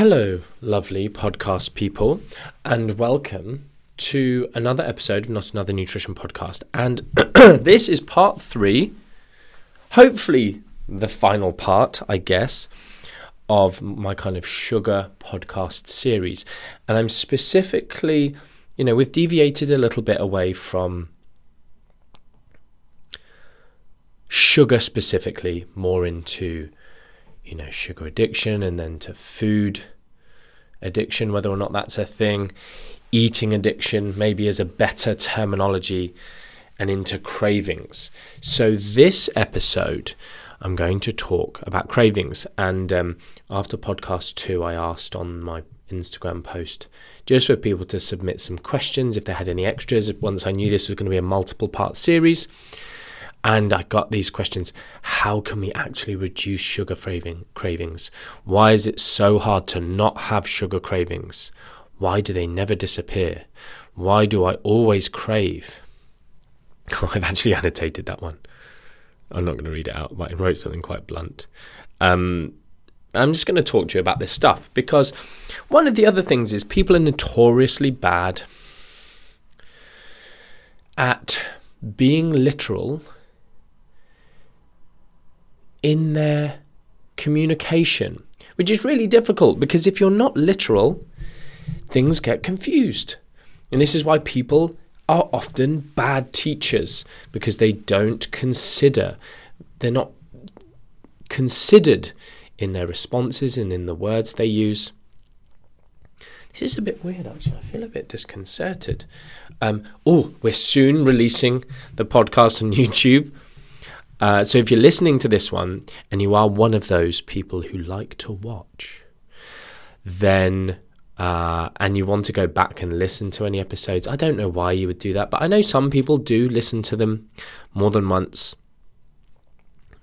Hello, lovely podcast people, and welcome to another episode of Not Another Nutrition Podcast. And this is part 3, hopefully the final part, I guess, of my kind of sugar podcast series. And I'm specifically, we've deviated a little bit away from sugar specifically, more into sugar addiction, and then to food addiction, whether or not that's a thing. Eating addiction maybe is a better terminology, and into cravings. So this episode, I'm going to talk about cravings. And after podcast 2, I asked on my Instagram post just for people to submit some questions if they had any extras. Once I knew this was going to be a multiple part series, and I got these questions: how can we actually reduce sugar cravings? Why is it so hard to not have sugar cravings? Why do they never disappear? Why do I always crave? I've actually annotated that one. I'm not going to read it out, but I wrote something quite blunt. I'm just going to talk to you about this stuff, because one of the other things is people are notoriously bad at being literal in their communication, which is really difficult, because if you're not literal, things get confused. And this is why people are often bad teachers, because they don't consider, they're not considered in their responses and in the words they use. This is a bit weird, actually. I feel a bit disconcerted. We're soon releasing the podcast on YouTube. So if you're listening to this one and you are one of those people who like to watch, then and you want to go back and listen to any episodes, I don't know why you would do that, but I know some people do listen to them more than once,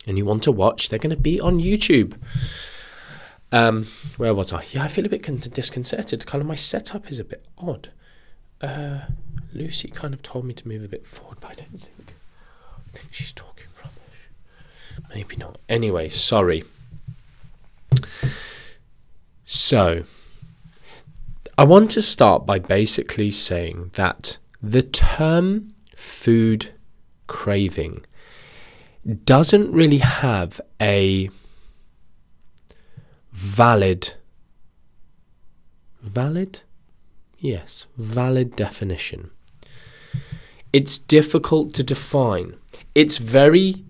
and you want to watch, they're going to be on YouTube. Where was I? Yeah, I feel a bit disconcerted. Kind of my setup is a bit odd. Lucy kind of told me to move a bit forward, but I think she's talking rubbish. Maybe not. Anyway, sorry. So, I want to start by basically saying that the term food craving doesn't really have a valid definition. It's difficult to define. It's very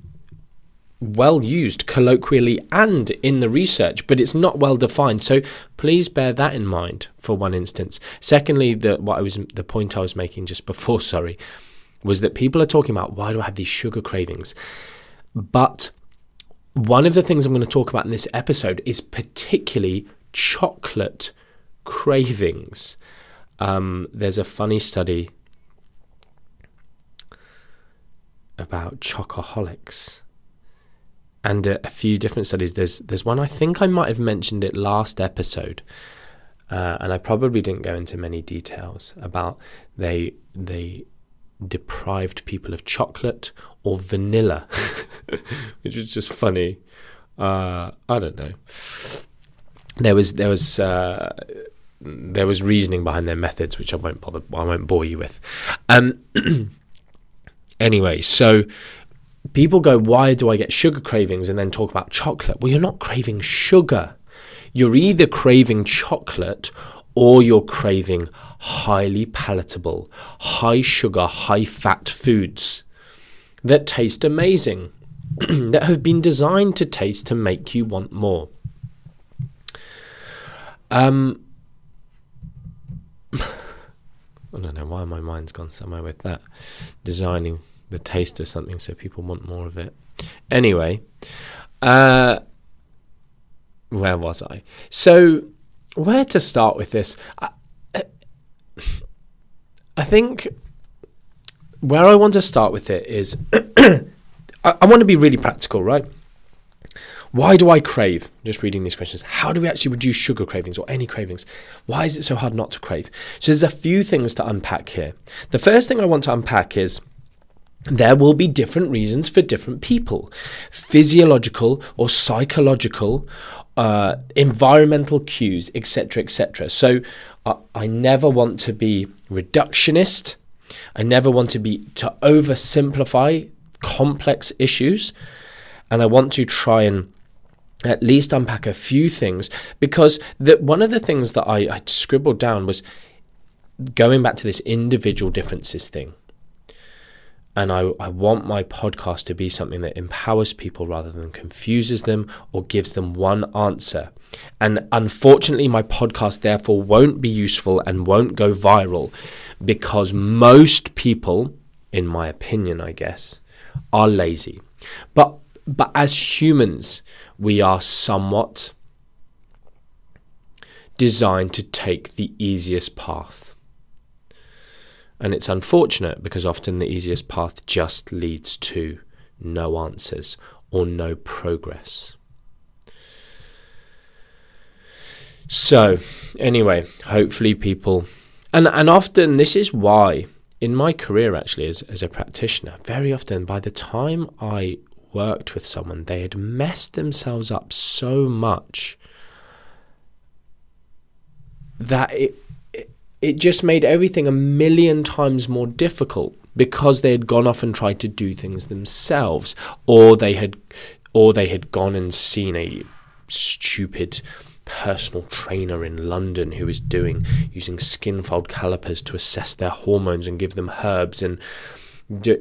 well used colloquially and in the research, but it's not well defined. So please bear that in mind, for one instance. Secondly, the point I was making just before, sorry, was that people are talking about, why do I have these sugar cravings? But one of the things I'm going to talk about in this episode is particularly chocolate cravings. There's a funny study about chocoholics, and a few different studies. There's one, I think I might have mentioned it last episode, and I probably didn't go into many details about they deprived people of chocolate or vanilla, which is just funny. I don't know. There was reasoning behind their methods, which I won't bore you with. Anyway, so people go, why do I get sugar cravings? And then talk about chocolate. Well, you're not craving sugar. You're either craving chocolate, or you're craving highly palatable, high sugar, high fat foods that taste amazing, that have been designed to taste to make you want more. I don't know why my mind's gone somewhere with that. Designing the taste of something so people want more of it. Anyway, where was I? So where to start with this? I think where I want to start with it is I want to be really practical, right? Why do I crave? Just reading these questions. How do we actually reduce sugar cravings or any cravings? Why is it so hard not to crave? So there's a few things to unpack here. The first thing I want to unpack is there will be different reasons for different people, physiological or psychological environmental cues, etc., etc. So I never want to be reductionist. I never want to oversimplify complex issues, and I want to try and at least unpack a few things, because one of the things that I scribbled down was going back to this individual differences thing. And I want my podcast to be something that empowers people rather than confuses them or gives them one answer. And unfortunately, my podcast therefore won't be useful and won't go viral, because most people, in my opinion, I guess, are lazy. But as humans, we are somewhat designed to take the easiest path. And it's unfortunate, because often the easiest path just leads to no answers or no progress. So anyway, hopefully people, and often this is why in my career actually as a practitioner, very often by the time I worked with someone, they had messed themselves up so much that it just made everything 1,000,000 times more difficult, because they had gone off and tried to do things themselves, or they had gone and seen a stupid personal trainer in London who was using skin fold calipers to assess their hormones and give them herbs, and I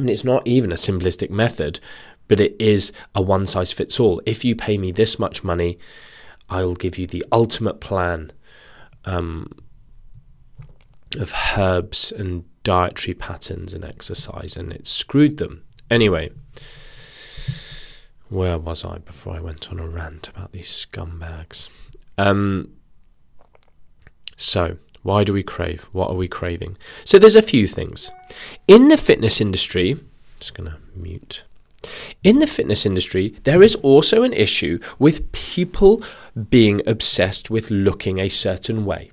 mean, it's not even a simplistic method, but it is a one size fits all. If you pay me this much money, I will give you the ultimate plan of herbs and dietary patterns and exercise, and it screwed them. Anyway, where was I before I went on a rant about these scumbags? So why do we crave? What are we craving? So there's a few things. In the fitness industry, I'm just going to mute. In the fitness industry, there is also an issue with people being obsessed with looking a certain way.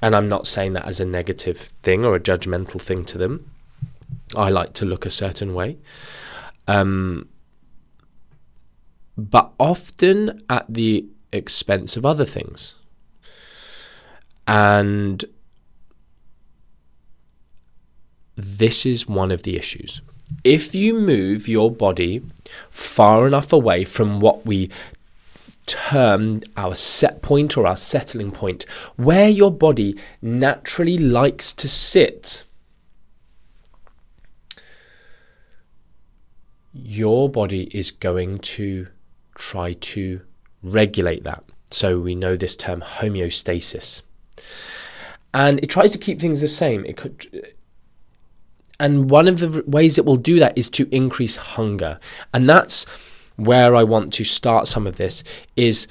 And I'm not saying that as a negative thing or a judgmental thing to them. I like to look a certain way. But often at the expense of other things. And this is one of the issues. If you move your body far enough away from what we term our set point or our settling point, where your body naturally likes to sit, your body is going to try to regulate that. So we know this term homeostasis. And it tries to keep things the same. And one of the ways it will do that is to increase hunger. And that's where I want to start some of this, is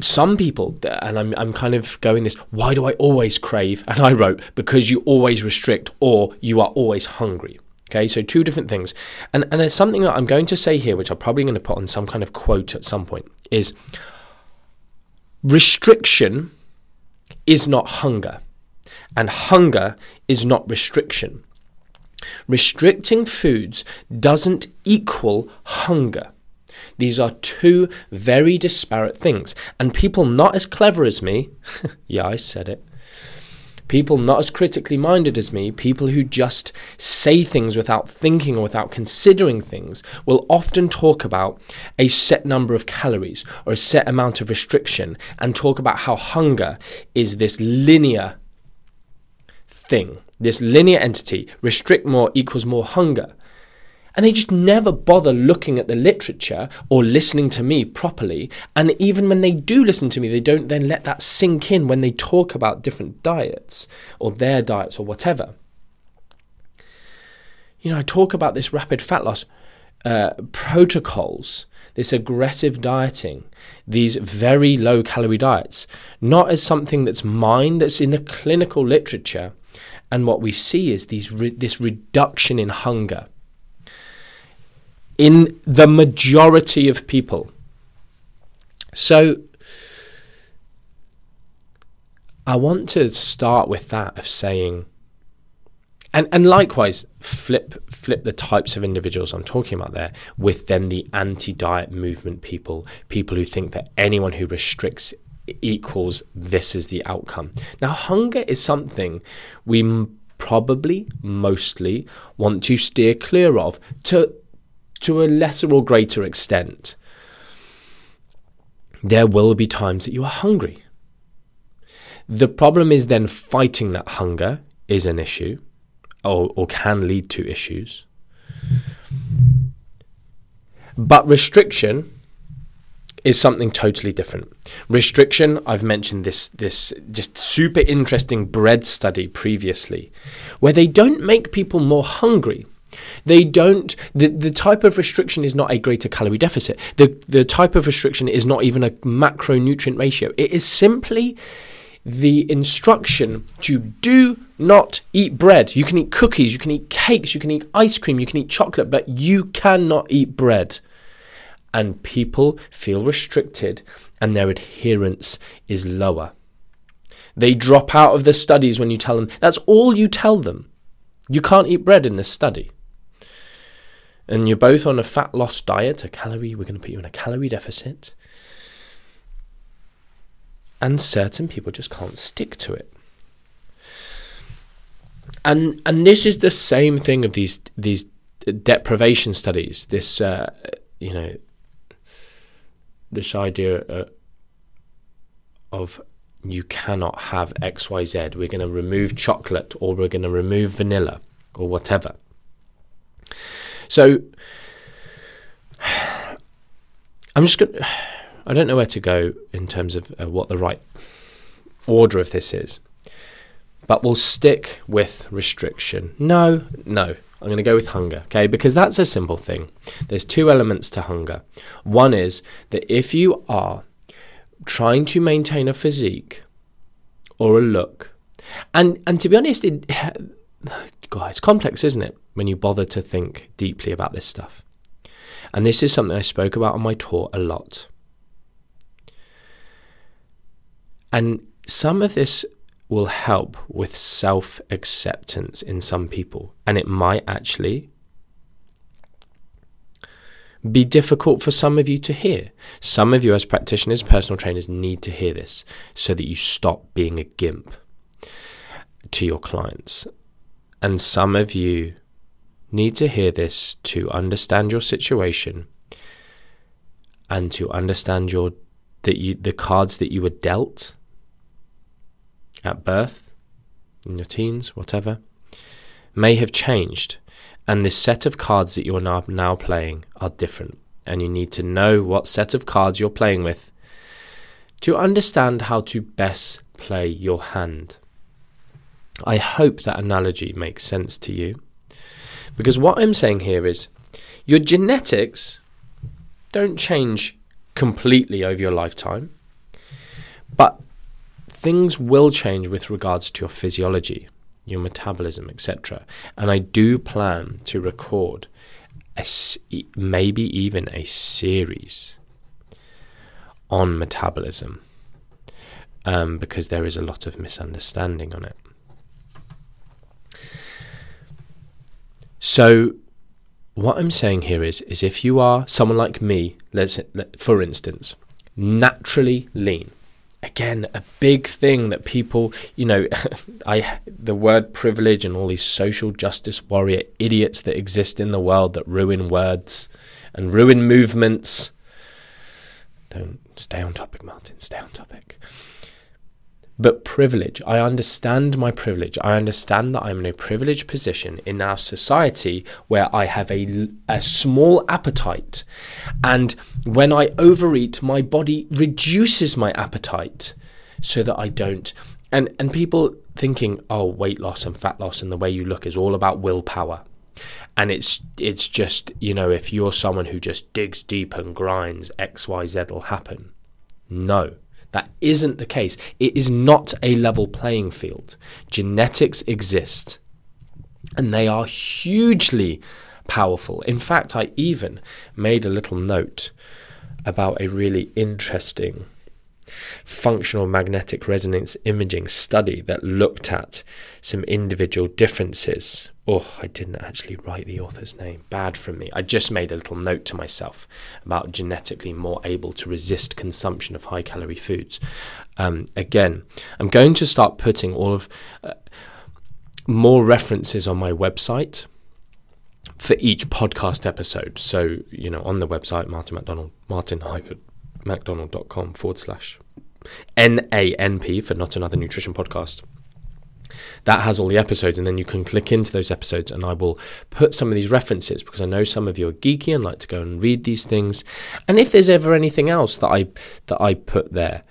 some people, and I'm kind of going this, why do I always crave? And I wrote, because you always restrict, or you are always hungry. Okay, so two different things. And there's something that I'm going to say here, which I'm probably going to put on some kind of quote at some point, is restriction is not hunger, and hunger is not restriction. Restricting foods doesn't equal hunger. These are two very disparate things. And people not as clever as me, yeah, I said it, people not as critically minded as me, people who just say things without thinking or without considering things, will often talk about a set number of calories or a set amount of restriction, and talk about how hunger is this linear thing, this linear entity, restrict more equals more hunger. And they just never bother looking at the literature or listening to me properly. And even when they do listen to me, they don't then let that sink in when they talk about different diets or their diets or whatever. You know, I talk about this rapid fat loss protocols, this aggressive dieting, these very low calorie diets, not as something that's mine, that's in the clinical literature. And what we see is this reduction in hunger in the majority of people. So I want to start with that, of saying And likewise, flip the types of individuals I'm talking about there with then the anti-diet movement people who think that anyone who restricts equals this is the outcome. Now, hunger is something we probably mostly want to steer clear of to a lesser or greater extent. There will be times that you are hungry. The problem is then fighting that hunger is an issue or can lead to issues. But restriction is something totally different. Restriction, I've mentioned this just super interesting bread study previously, where they don't make people more hungry. They don't, the type of restriction is not a greater calorie deficit. The type of restriction is not even a macronutrient ratio. It is simply the instruction to do not eat bread. You can eat cookies, you can eat cakes, you can eat ice cream, you can eat chocolate, but you cannot eat bread. And people feel restricted and their adherence is lower. They drop out of the studies when you tell them, that's all you tell them. You can't eat bread in this study. And you're both on a fat loss diet, we're going to put you in a calorie deficit. And certain people just can't stick to it. And this is the same thing of these deprivation studies, this this idea of you cannot have X, Y, Z. We're going to remove chocolate or we're going to remove vanilla or whatever. So I don't know where to go in terms of what the right order of this is, but we'll stick with restriction. No. I'm going to go with hunger, okay? Because that's a simple thing. There's two elements to hunger. One is that if you are trying to maintain a physique or a look, and to be honest, it's complex, isn't it? When you bother to think deeply about this stuff. And this is something I spoke about on my tour a lot. And some of this will help with self-acceptance in some people, and it might actually be difficult for some of you to hear. Some of you as practitioners, personal trainers, need to hear this so that you stop being a gimp to your clients. And some of you need to hear this to understand your situation and to understand the cards that you were dealt at birth, in your teens, whatever, may have changed. And this set of cards that you are now playing are different. And you need to know what set of cards you're playing with to understand how to best play your hand. I hope that analogy makes sense to you. Because what I'm saying here is your genetics don't change completely over your lifetime, but things will change with regards to your physiology, your metabolism, etc. And I do plan to record maybe even a series on metabolism because there is a lot of misunderstanding on it. So what I'm saying here is if you are someone like me, for instance, naturally lean. Again, a big thing that people, the word privilege and all these social justice warrior idiots that exist in the world that ruin words and ruin movements. Don't stay on topic, Martin, stay on topic. But privilege, I understand my privilege. I understand that I'm in a privileged position in our society where I have a small appetite. And when I overeat, my body reduces my appetite so that I don't. And people thinking, weight loss and fat loss and the way you look is all about willpower. And it's just, if you're someone who just digs deep and grinds, X, Y, Z will happen. No. That isn't the case. It is not a level playing field. Genetics exist, and they are hugely powerful. In fact, I even made a little note about a really interesting functional magnetic resonance imaging study that looked at some individual differences. Oh, I didn't actually write the author's name. Bad from me. I just made a little note to myself about genetically more able to resist consumption of high-calorie foods. Again, I'm going to start putting all of more references on my website for each podcast episode. So, you know, on the website, Martin MacDonald, martinhyfordmacdonald.com /NANP for Not Another Nutrition Podcast. That has all the episodes, and then you can click into those episodes and I will put some of these references, because I know some of you are geeky and like to go and read these things. And if there's ever anything else that I put there,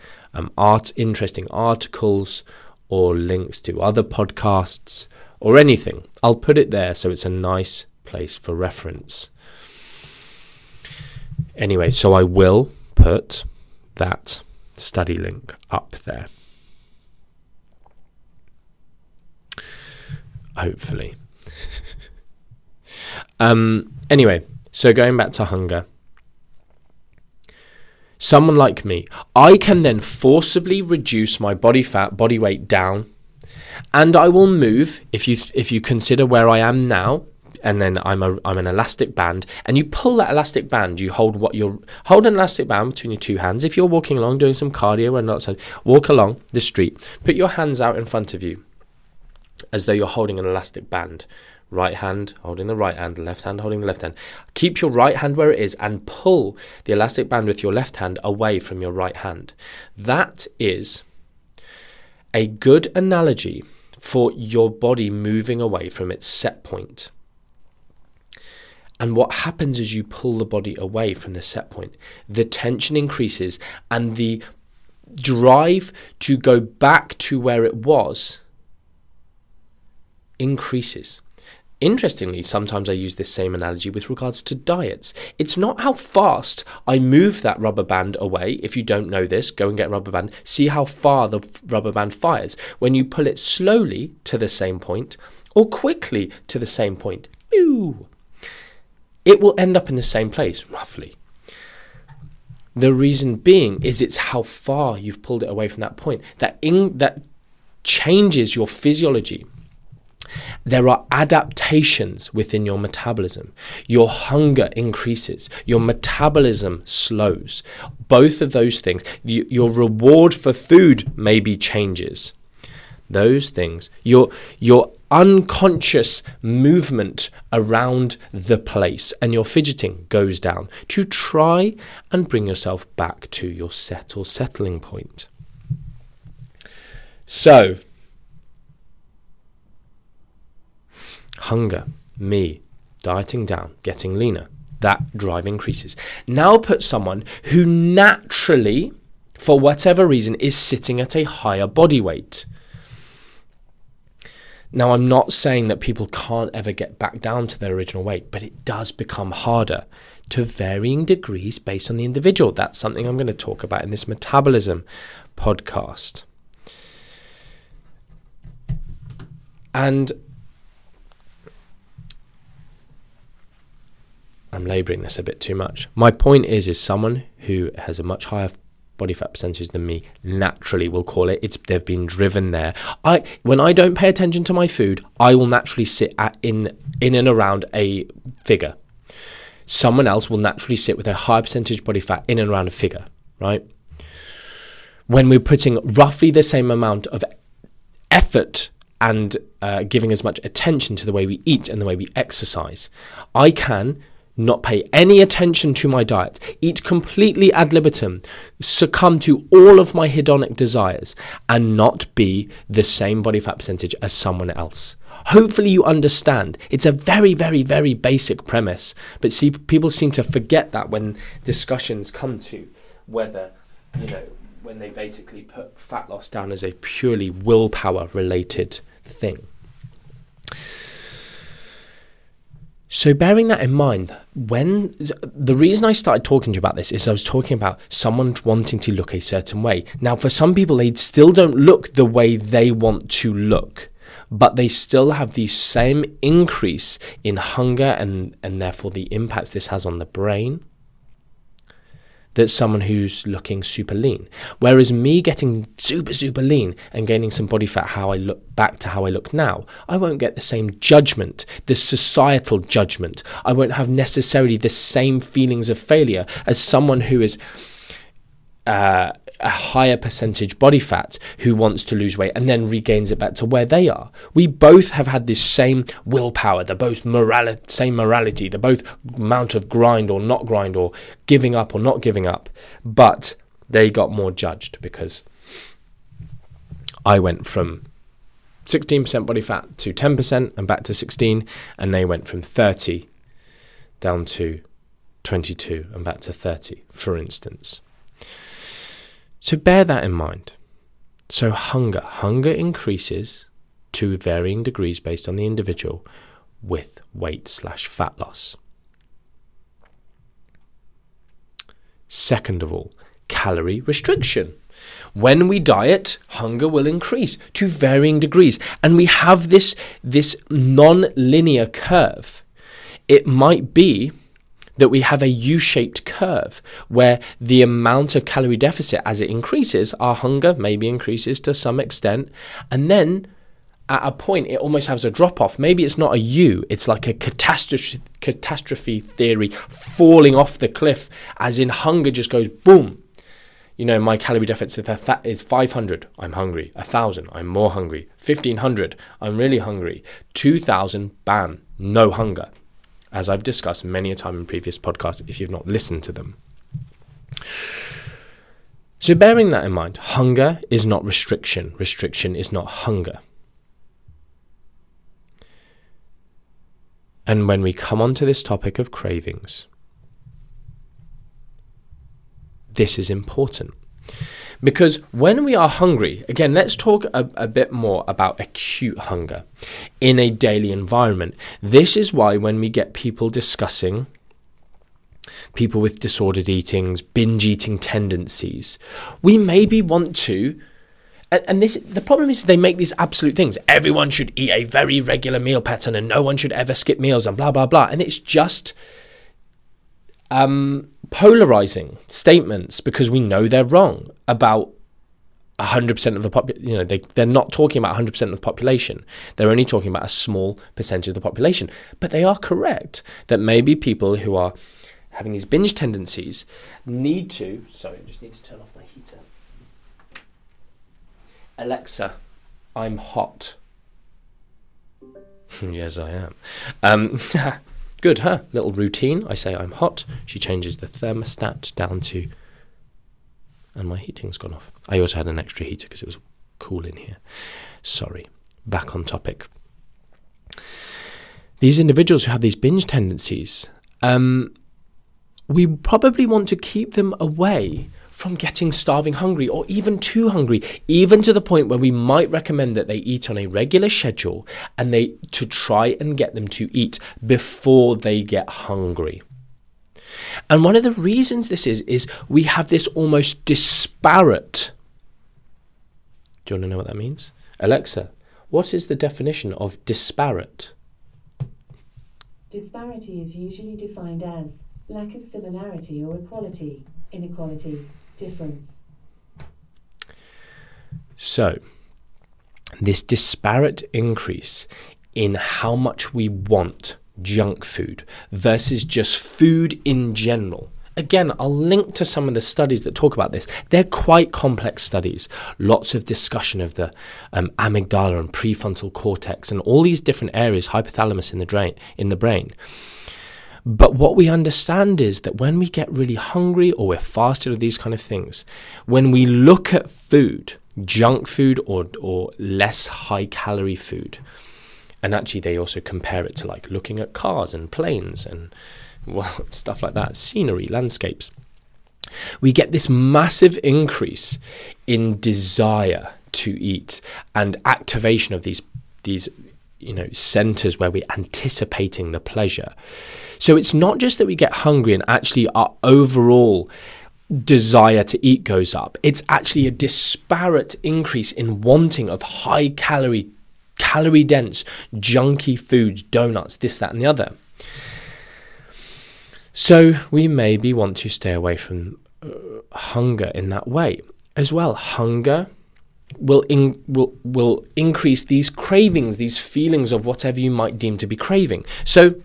interesting articles or links to other podcasts or anything, I'll put it there so it's a nice place for reference. Anyway, so I will put that study link up there. Hopefully. Anyway, so going back to hunger. Someone like me, I can then forcibly reduce my body fat, body weight down, and I will move. If you consider where I am now, and then I'm an elastic band, and you pull that elastic band, you hold an elastic band between your two hands. If you're walking along doing some cardio and outside, walk along the street, put your hands out in front of you, as though you're holding an elastic band. Right hand holding the right hand, left hand holding the left hand. Keep your right hand where it is and pull the elastic band with your left hand away from your right hand. That is a good analogy for your body moving away from its set point. And what happens is you pull the body away from the set point. The tension increases and the drive to go back to where it was increases. Interestingly, sometimes I use this same analogy with regards to diets. It's not how fast I move that rubber band away. If you don't know this, go and get a rubber band. See how far the rubber band fires. When you pull it slowly to the same point or quickly to the same point, it will end up in the same place, roughly. The reason being is it's how far you've pulled it away from that point. That changes your physiology. There are adaptations within your metabolism. Your hunger increases. Your metabolism slows. Both of those things. Your reward for food maybe changes. Those things. Your unconscious movement around the place and your fidgeting goes down to try and bring yourself back to your settling point. So, hunger, me, dieting down, getting leaner, that drive increases. Now put someone who naturally, for whatever reason, is sitting at a higher body weight. Now, I'm not saying that people can't ever get back down to their original weight, but it does become harder to varying degrees based on the individual. That's something I'm going to talk about in this metabolism podcast. And I'm labouring this a bit too much. My point is someone who has a much higher body fat percentage than me naturally will call it. They've been driven there. When I don't pay attention to my food, I will naturally sit in and around a figure. Someone else will naturally sit with a high percentage body fat in and around a figure, right? When we're putting roughly the same amount of effort and giving as much attention to the way we eat and the way we exercise, I can not pay any attention to my diet, eat completely ad libitum, succumb to all of my hedonic desires, and not be the same body fat percentage as someone else. Hopefully you understand. It's a very, very, very basic premise, but see, people seem to forget that when discussions come to whether, when they basically put fat loss down as a purely willpower-related thing. So bearing that in mind, the reason I started talking to you about this is I was talking about someone wanting to look a certain way. Now, for some people, they still don't look the way they want to look, but they still have the same increase in hunger and therefore the impacts this has on the brain, that's someone who's looking super lean. Whereas me getting super, super lean and gaining some body fat, how I look back to how I look now, I won't get the same judgment, the societal judgment. I won't have necessarily the same feelings of failure as someone who is a higher percentage body fat who wants to lose weight and then regains it back to where they are. We both have had this same willpower, the both same morality, the both amount of grind or not grind or giving up or not giving up, but they got more judged because I went from 16% body fat to 10% and back to 16, and they went from 30 down to 22 and back to 30, for instance. So bear that in mind. So hunger increases to varying degrees based on the individual with weight/fat loss. Second of all, calorie restriction. When we diet, hunger will increase to varying degrees, and we have this non-linear curve. It might be that we have a U-shaped curve where the amount of calorie deficit, as it increases, our hunger maybe increases to some extent, and then at a point it almost has a drop-off. Maybe it's not a U, it's like a catastrophe theory, falling off the cliff, as in hunger just goes boom. You know, my calorie deficit is 500, I'm hungry. 1,000, I'm more hungry. 1,500, I'm really hungry. 2,000, bam, no hunger, as I've discussed many a time in previous podcasts if you've not listened to them. So bearing that in mind, hunger is not restriction. Restriction is not hunger. And when we come onto this topic of cravings, this is important. Because when we are hungry, again, let's talk a bit more about acute hunger in a daily environment. This is why when we get people discussing people with disordered eatings, binge eating tendencies, we maybe want to, and this, the problem is they make these absolute things. Everyone should eat a very regular meal pattern and no one should ever skip meals and blah, blah, blah. And it's just polarizing statements because we know they're wrong about 100% of the population. You know, they're not talking about 100% of the population. They're only talking about a small percentage of the population. But they are correct that maybe people who are having these binge tendencies need to... Sorry, I just need to turn off my heater. Alexa, I'm hot. Yes, I am. Good, huh? Little routine. I say I'm hot. She changes the thermostat down to... And my heating's gone off. I also had an extra heater because it was cool in here. Sorry. Back on topic. These individuals who have these binge tendencies, we probably want to keep them away from getting starving hungry or even too hungry, even to the point where we might recommend that they eat on a regular schedule and they to try and get them to eat before they get hungry. And one of the reasons this is we have this almost disparate... Do you want to know what that means? Alexa, what is the definition of disparate? Disparity is usually defined as lack of similarity or equality, inequality, difference. So, this disparate increase in how much we want junk food versus just food in general. Again, I'll link to some of the studies that talk about this. They're quite complex studies. Lots of discussion of the amygdala and prefrontal cortex and all these different areas, hypothalamus in the brain. But what we understand is that when we get really hungry or we're fasted or these kind of things, when we look at food, junk food or less high-calorie food, and actually they also compare it to like looking at cars and planes and well, stuff like that, scenery, landscapes, we get this massive increase in desire to eat and activation of these you know, centers where we're anticipating the pleasure. So it's not just that we get hungry and actually our overall desire to eat goes up. It's actually a disparate increase in wanting of high calorie dense, junky foods, donuts, this, that, and the other. So we maybe want to stay away from hunger in that way. As well, hunger will increase these cravings, these feelings of whatever you might deem to be craving. So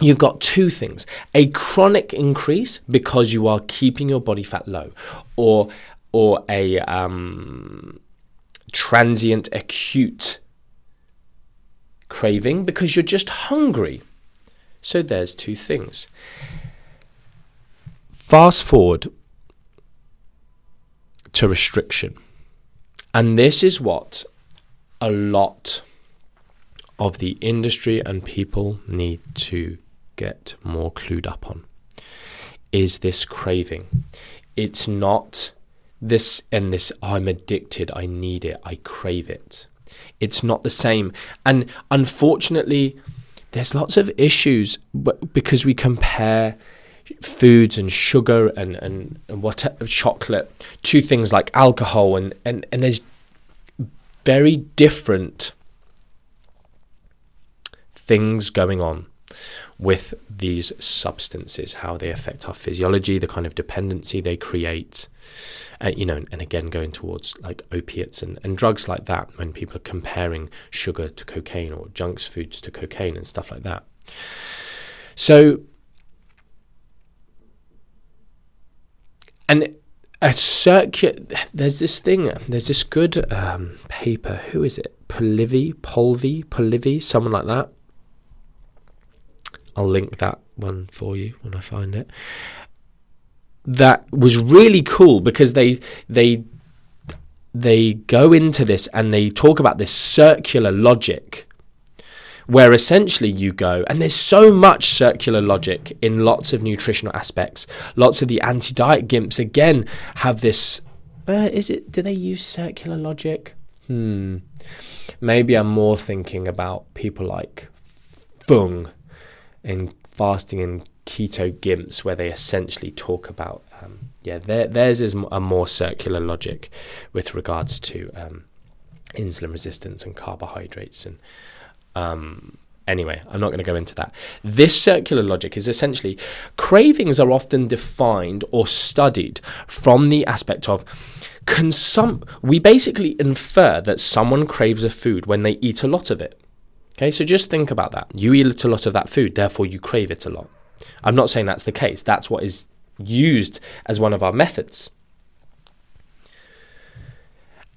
you've got two things: a chronic increase because you are keeping your body fat low, or a transient acute craving because you're just hungry. So there's two things. Fast forward to restriction. And this is what a lot of the industry and people need to get more clued up on, is this craving. It's not this and this, I'm addicted, I need it, I crave it. It's not the same. And unfortunately, there's lots of issues because we compare foods and sugar and what chocolate to things like alcohol, and there's very different things going on with these substances, how they affect our physiology, the kind of dependency they create, and again going towards like opiates and drugs like that when people are comparing sugar to cocaine or junk foods to cocaine and stuff like that. So, and there's this good paper, who is it? Polvi, someone like that. I'll link that one for you when I find it. That was really cool because they go into this and they talk about this circular logic where essentially you go, and there's so much circular logic in lots of nutritional aspects. Lots of the anti-diet GIMPs, again, have this, do they use circular logic? Maybe I'm more thinking about people like Fung in fasting and keto GIMPs, where they essentially talk about, theirs is a more circular logic with regards to insulin resistance and carbohydrates and, anyway, I'm not going to go into that. This circular logic is essentially cravings are often defined or studied from the aspect of we basically infer that someone craves a food when they eat a lot of it. Okay, so just think about that. You eat a lot of that food, therefore you crave it a lot. I'm not saying that's the case. That's what is used as one of our methods.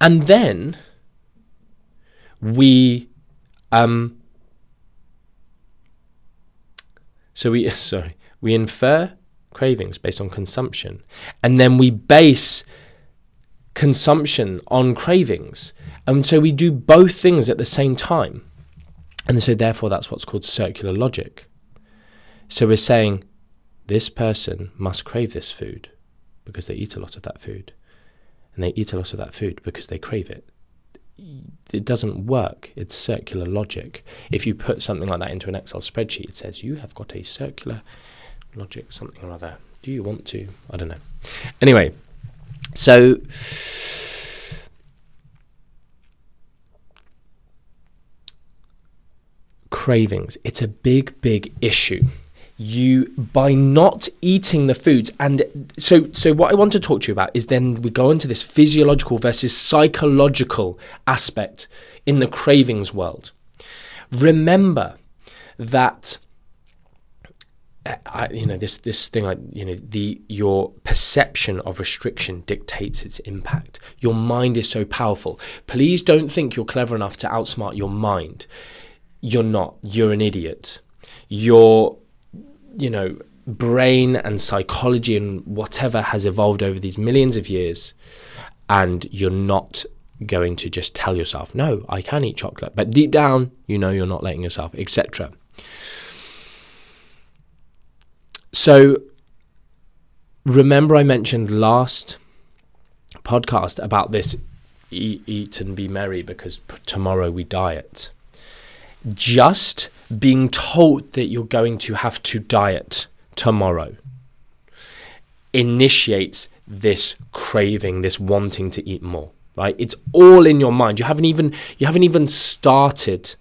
And then we infer cravings based on consumption, and then we base consumption on cravings. And so we do both things at the same time. And so therefore that's what's called circular logic. So we're saying this person must crave this food because they eat a lot of that food, and they eat a lot of that food because they crave it. It doesn't work. It's circular logic. If you put something like that into an Excel spreadsheet, it says you have got a circular logic, something or other. Do you want to? I don't know. Anyway, so cravings. It's a big, big issue. By not eating the foods, and so what I want to talk to you about is then we go into this physiological versus psychological aspect in the cravings world. Remember that your perception of restriction dictates its impact. Your mind is so powerful. Please don't think you're clever enough to outsmart your mind. You're not. You're an idiot. Your brain and psychology and whatever has evolved over these millions of years, and you're not going to just tell yourself, no, I can eat chocolate, but deep down you're not letting yourself, etc. So remember I mentioned last podcast about this eat and be merry because tomorrow we diet. Just being told that you're going to have to diet tomorrow initiates this craving, this wanting to eat more, right? It's all in your mind. You haven't even started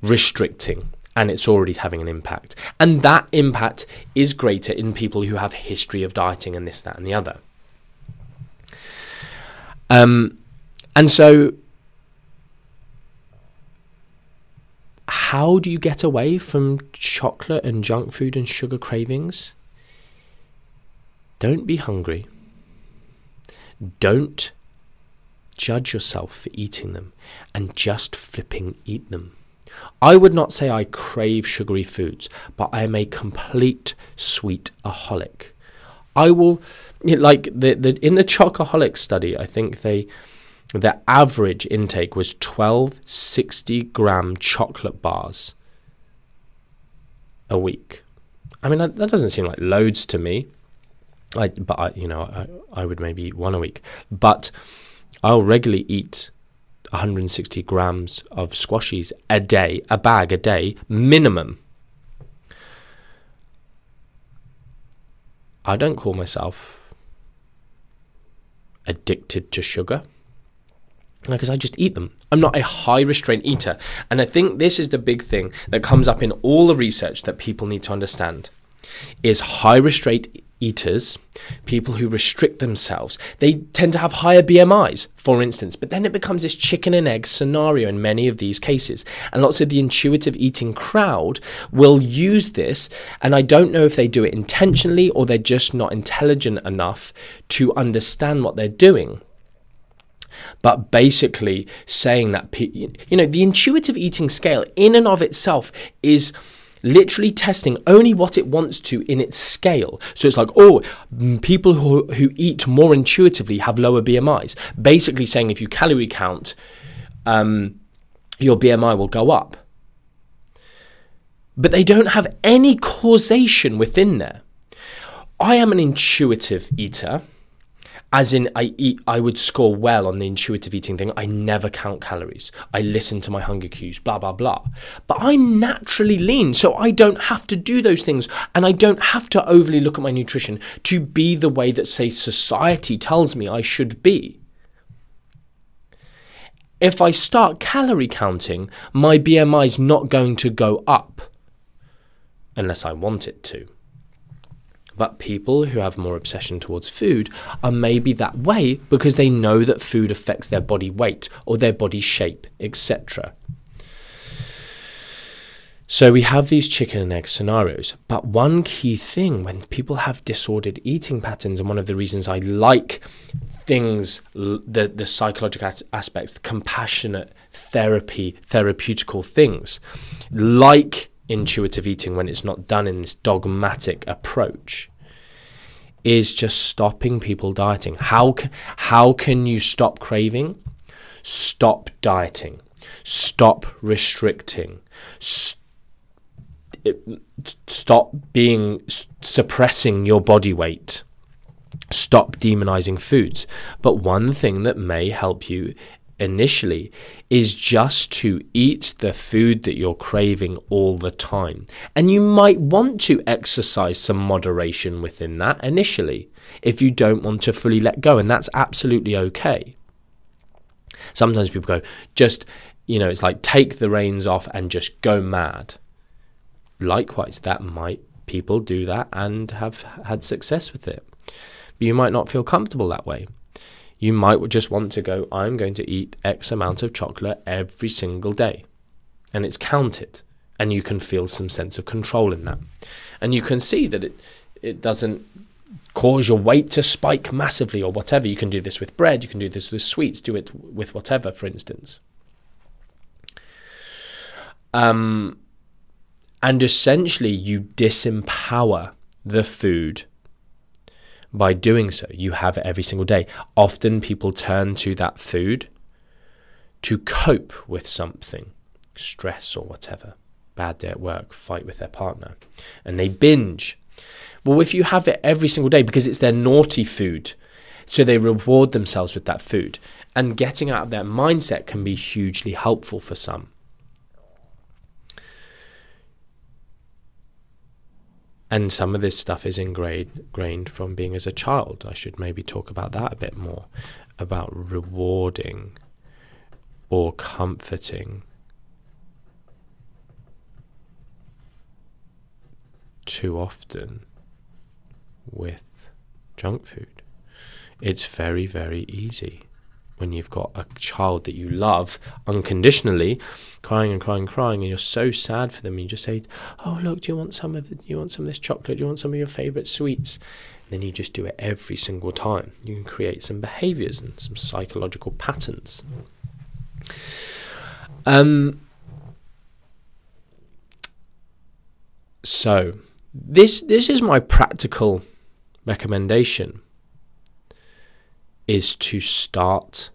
restricting and it's already having an impact. And that impact is greater in people who have a history of dieting and this, that, and the other. And so how do you get away from chocolate and junk food and sugar cravings? Don't be hungry. Don't judge yourself for eating them, and just flipping eat them. I would not say I crave sugary foods, but I am a complete sweet-aholic. I will, like in the chocoholic study, I think the average intake was 12 60-gram chocolate bars a week. I mean, that doesn't seem like loads to me. I would maybe eat one a week, but I'll regularly eat 160 grams of squashies a day, a bag a day, minimum. I don't call myself addicted to sugar because I just eat them. I'm not a high restraint eater. And I think this is the big thing that comes up in all the research that people need to understand is high restraint eaters, people who restrict themselves, they tend to have higher BMIs, for instance, but then it becomes this chicken and egg scenario in many of these cases. And lots of the intuitive eating crowd will use this, and I don't know if they do it intentionally or they're just not intelligent enough to understand what they're doing. But basically saying that, the intuitive eating scale in and of itself is literally testing only what it wants to in its scale. So it's like, people who eat more intuitively have lower BMIs. Basically saying if you calorie count, your BMI will go up. But they don't have any causation within there. I am an intuitive eater, as in I would score well on the intuitive eating thing. I never count calories. I listen to my hunger cues, blah, blah, blah. But I'm naturally lean, so I don't have to do those things, and I don't have to overly look at my nutrition to be the way that, say, society tells me I should be. If I start calorie counting, my BMI is not going to go up unless I want it to. But people who have more obsession towards food are maybe that way because they know that food affects their body weight or their body shape, etc. So we have these chicken and egg scenarios. But one key thing when people have disordered eating patterns, and one of the reasons I like things, the psychological aspects, the compassionate therapy, therapeutical things, like intuitive eating when it's not done in this dogmatic approach, is just stopping people dieting. How can you stop craving? Stop dieting. Stop restricting. Stop suppressing your body weight. Stop demonizing foods. But one thing that may help you initially is just to eat the food that you're craving all the time. And you might want to exercise some moderation within that initially if you don't want to fully let go, and that's absolutely okay. Sometimes people go, just, it's like take the reins off and just go mad. Likewise, people do that and have had success with it. But you might not feel comfortable that way. You might just want to go, I'm going to eat X amount of chocolate every single day. And it's counted. And you can feel some sense of control in that. And you can see that it doesn't cause your weight to spike massively or whatever. You can do this with bread. You can do this with sweets. Do it with whatever, for instance. And essentially, you disempower the food by doing so. You have it every single day. Often people turn to that food to cope with something, stress or whatever, bad day at work, fight with their partner, and they binge. Well, if you have it every single day because it's their naughty food, so they reward themselves with that food, and getting out of that mindset can be hugely helpful for some. And some of this stuff is ingrained from being as a child. I should maybe talk about that a bit more, about rewarding or comforting too often with junk food. It's very, very easy when you've got a child that you love unconditionally crying, and you're so sad for them, and you just say, oh look, do you want some of this chocolate, do you want some of your favorite sweets? And then you just do it every single time. You can create some behaviors and some psychological patterns. So this is my practical recommendation, is to start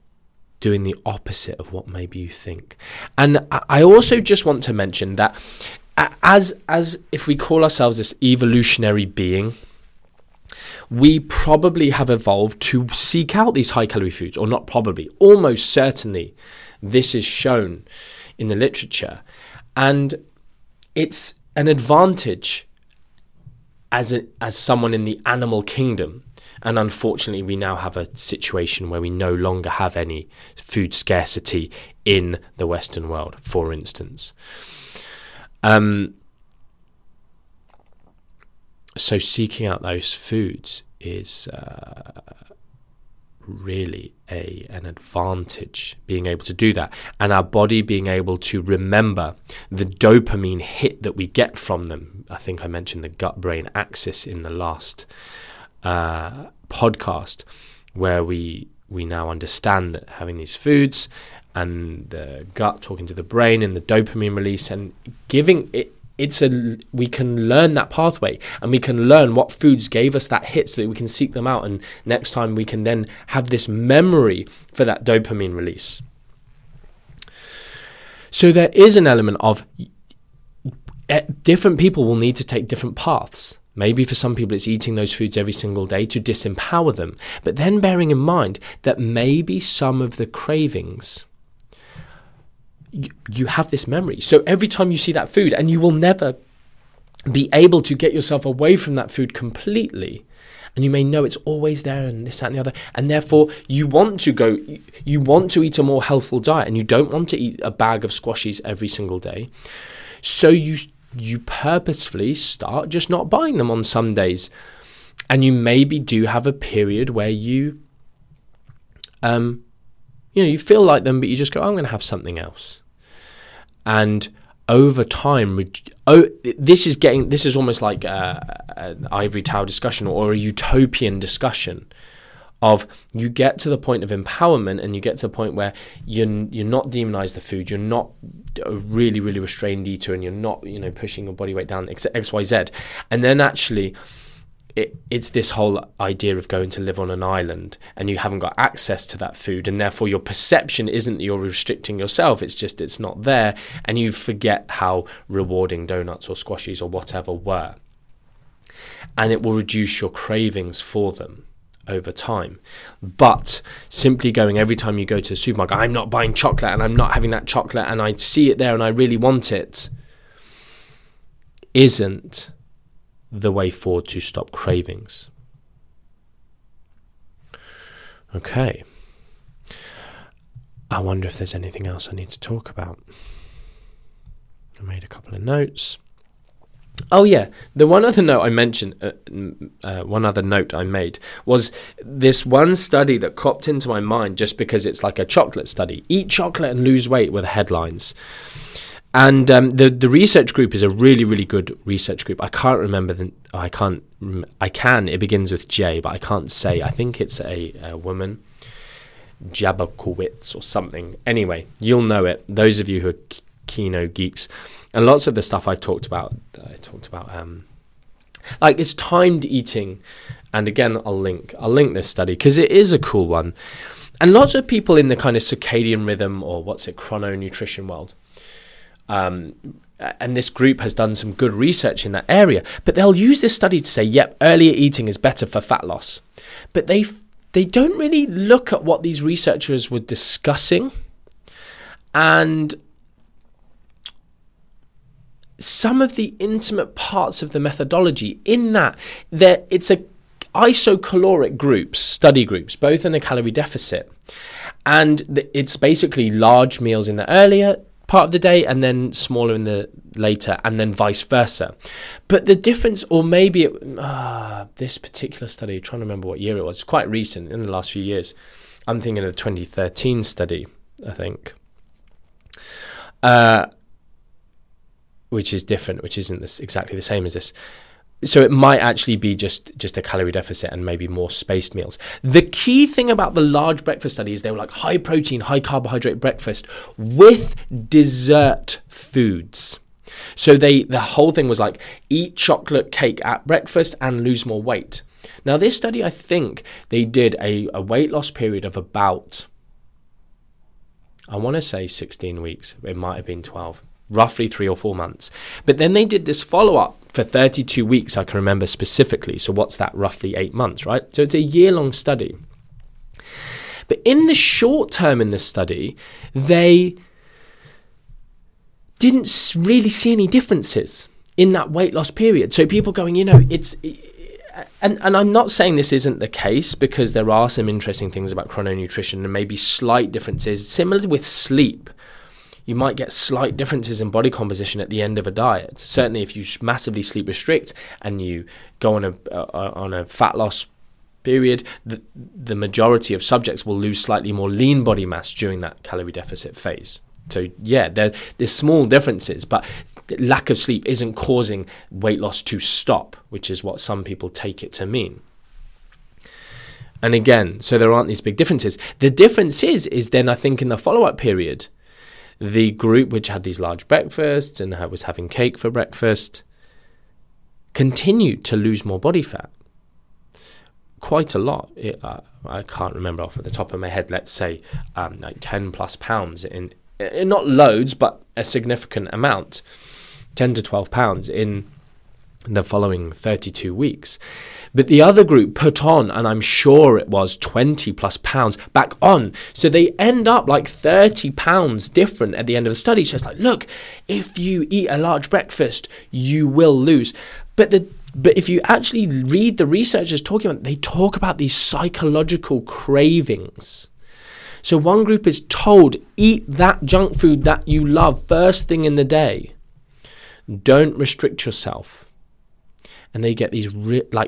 doing the opposite of what maybe you think. And I also just want to mention that as if we call ourselves this evolutionary being, we probably have evolved to seek out these high-calorie foods, or not probably, almost certainly this is shown in the literature. And it's an advantage as someone in the animal kingdom. And unfortunately, we now have a situation where we no longer have any food scarcity in the Western world, for instance. So seeking out those foods is really an advantage, being able to do that. And our body being able to remember the dopamine hit that we get from them. I think I mentioned the gut-brain axis in the last podcast, where we now understand that having these foods and the gut talking to the brain and the dopamine release and giving it, we can learn that pathway, and we can learn what foods gave us that hit so that we can seek them out, and next time we can then have this memory for that dopamine release. So there is an element of different people will need to take different paths. Maybe for some people it's eating those foods every single day to disempower them. But then bearing in mind that maybe some of the cravings, you have this memory. So every time you see that food, and you will never be able to get yourself away from that food completely. And you may know it's always there, and this, that, and the other. And therefore you want to eat a more healthful diet, and you don't want to eat a bag of squashies every single day. So you purposefully start just not buying them on some days, and you maybe do have a period where you feel like them, but you just go, oh, I'm going to have something else. And over time, this is almost like an ivory tower discussion, or a utopian discussion of, you get to the point of empowerment, and you get to a point where you're not demonized the food, you're not a really, really restrained eater, and you're not pushing your body weight down, XYZ. And then actually it's this whole idea of going to live on an island, and you haven't got access to that food, and therefore your perception isn't that you're restricting yourself, it's just it's not there, and you forget how rewarding donuts or squashies or whatever were, and it will reduce your cravings for them over time. But simply going, every time you go to the supermarket, I'm not buying chocolate, and I'm not having that chocolate, and I see it there and I really want it, isn't the way forward to stop cravings. Okay. I wonder if there's anything else I need to talk about. I made a couple of notes. Oh yeah, the one other note I mentioned, was this one study that cropped into my mind just because it's like a chocolate study. Eat chocolate and lose weight were the headlines. And the research group is a really, really good research group. I can't remember it begins with J, but I can't say. I think it's a woman, Jabakowitz or something. Anyway, you'll know it, those of you who are Kino geeks. And lots of the stuff I talked about like it's timed eating, and again I'll link this study because it is a cool one. And lots of people in the kind of circadian rhythm, or chrononutrition world, and this group has done some good research in that area, but they'll use this study to say, yep, earlier eating is better for fat loss, but they don't really look at what these researchers were discussing. And some of the intimate parts of the methodology, in that it's a isocaloric groups, study groups, both in a calorie deficit, and it's basically large meals in the earlier part of the day and then smaller in the later, and then vice versa. But the difference, or maybe this particular study, I'm trying to remember what year it was, quite recent, in the last few years. I'm thinking of the 2013 study, I think, which is different, which isn't this exactly the same as this. So it might actually be just a calorie deficit and maybe more spaced meals. The key thing about the large breakfast studies, they were like high protein, high carbohydrate breakfast with dessert foods. So the whole thing was like, eat chocolate cake at breakfast and lose more weight. Now this study, I think they did a weight loss period of about, I want to say 16 weeks. It might have been 12, roughly 3 or 4 months. But then they did this follow-up for 32 weeks, I can remember specifically. So what's that? Roughly 8 months, right? So it's a year-long study. But in the short term in this study, they didn't really see any differences in that weight loss period. So people going, it's... And I'm not saying this isn't the case, because there are some interesting things about chrononutrition and maybe slight differences. Similar with sleep, you might get slight differences in body composition at the end of a diet. Certainly if you massively sleep restrict and you go on a fat loss period, the majority of subjects will lose slightly more lean body mass during that calorie deficit phase. So yeah, there's small differences, but lack of sleep isn't causing weight loss to stop, which is what some people take it to mean. And again, so there aren't these big differences. The difference is then I think in the follow-up period, the group which had these large breakfasts and was having cake for breakfast continued to lose more body fat. Quite a lot. I can't remember off the top of my head. Let's say like 10 plus pounds in not loads, but a significant amount, 10 to 12 pounds in the following 32 weeks. But the other group put on, and I'm sure it was 20 plus pounds back on. So they end up like 30 pounds different at the end of the study. So it's like, look, if you eat a large breakfast, you will lose. But if you actually read the researchers talking about, they talk about these psychological cravings. So one group is told, eat that junk food that you love first thing in the day. Don't restrict yourself. And they get these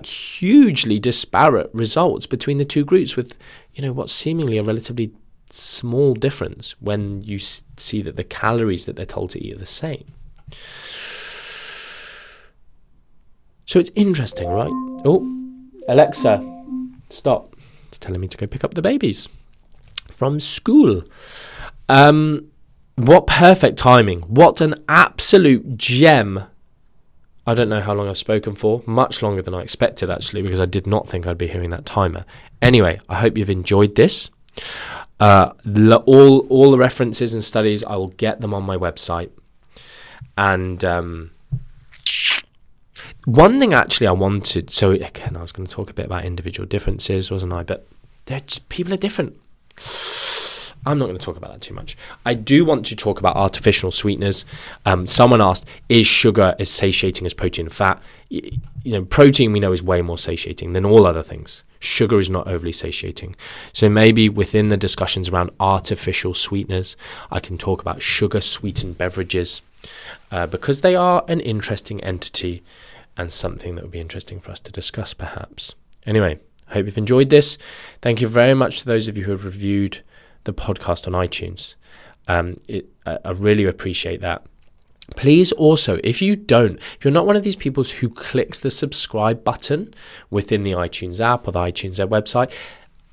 hugely disparate results between the two groups with, what's seemingly a relatively small difference when you see that the calories that they're told to eat are the same. So it's interesting, right? Oh, Alexa, stop. It's telling me to go pick up the babies from school. What perfect timing. What an absolute gem. I don't know how long I've spoken for, much longer than I expected actually, because I did not think I'd be hearing that timer. Anyway, I hope you've enjoyed this. All the references and studies, I will get them on my website. And one thing actually I wanted, so again, I was going to talk a bit about individual differences, wasn't I? But people are different. I'm not going to talk about that too much. I do want to talk about artificial sweeteners. Someone asked, is sugar as satiating as protein and fat? Protein we know is way more satiating than all other things. Sugar is not overly satiating. So maybe within the discussions around artificial sweeteners, I can talk about sugar-sweetened beverages because they are an interesting entity and something that would be interesting for us to discuss perhaps. Anyway, I hope you've enjoyed this. Thank you very much to those of you who have reviewed the podcast on iTunes. I really appreciate that. Please also, if you're not one of these people who clicks the subscribe button within the iTunes app or the iTunes website,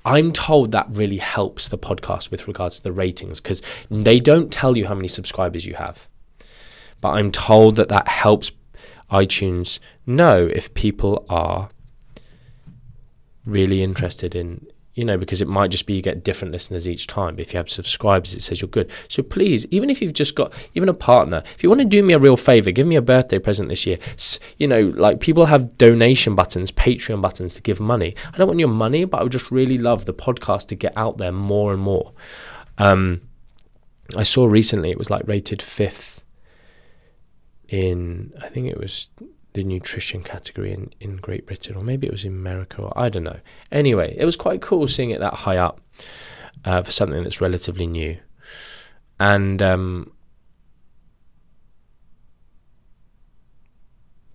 I'm told that really helps the podcast with regards to the ratings, because they don't tell you how many subscribers you have. But I'm told that helps iTunes know if people are really interested in, because it might just be you get different listeners each time. But if you have subscribers, it says you're good. So please, even if you've just got even a partner, if you want to do me a real favor, give me a birthday present this year. People have donation buttons, Patreon buttons to give money. I don't want your money, but I would just really love the podcast to get out there more and more. I saw recently it was rated 5th in, I think it was the nutrition category in Great Britain, or maybe it was in America, or I don't know. Anyway, it was quite cool seeing it that high up for something that's relatively new. And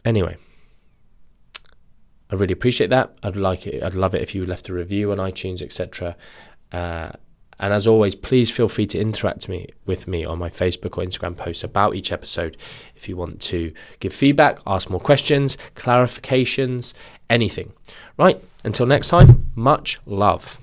Anyway, I really appreciate that. I'd love it if you left a review on iTunes, etc. And as always, please feel free to interact with me on my Facebook or Instagram posts about each episode if you want to give feedback, ask more questions, clarifications, anything. Right, until next time, much love.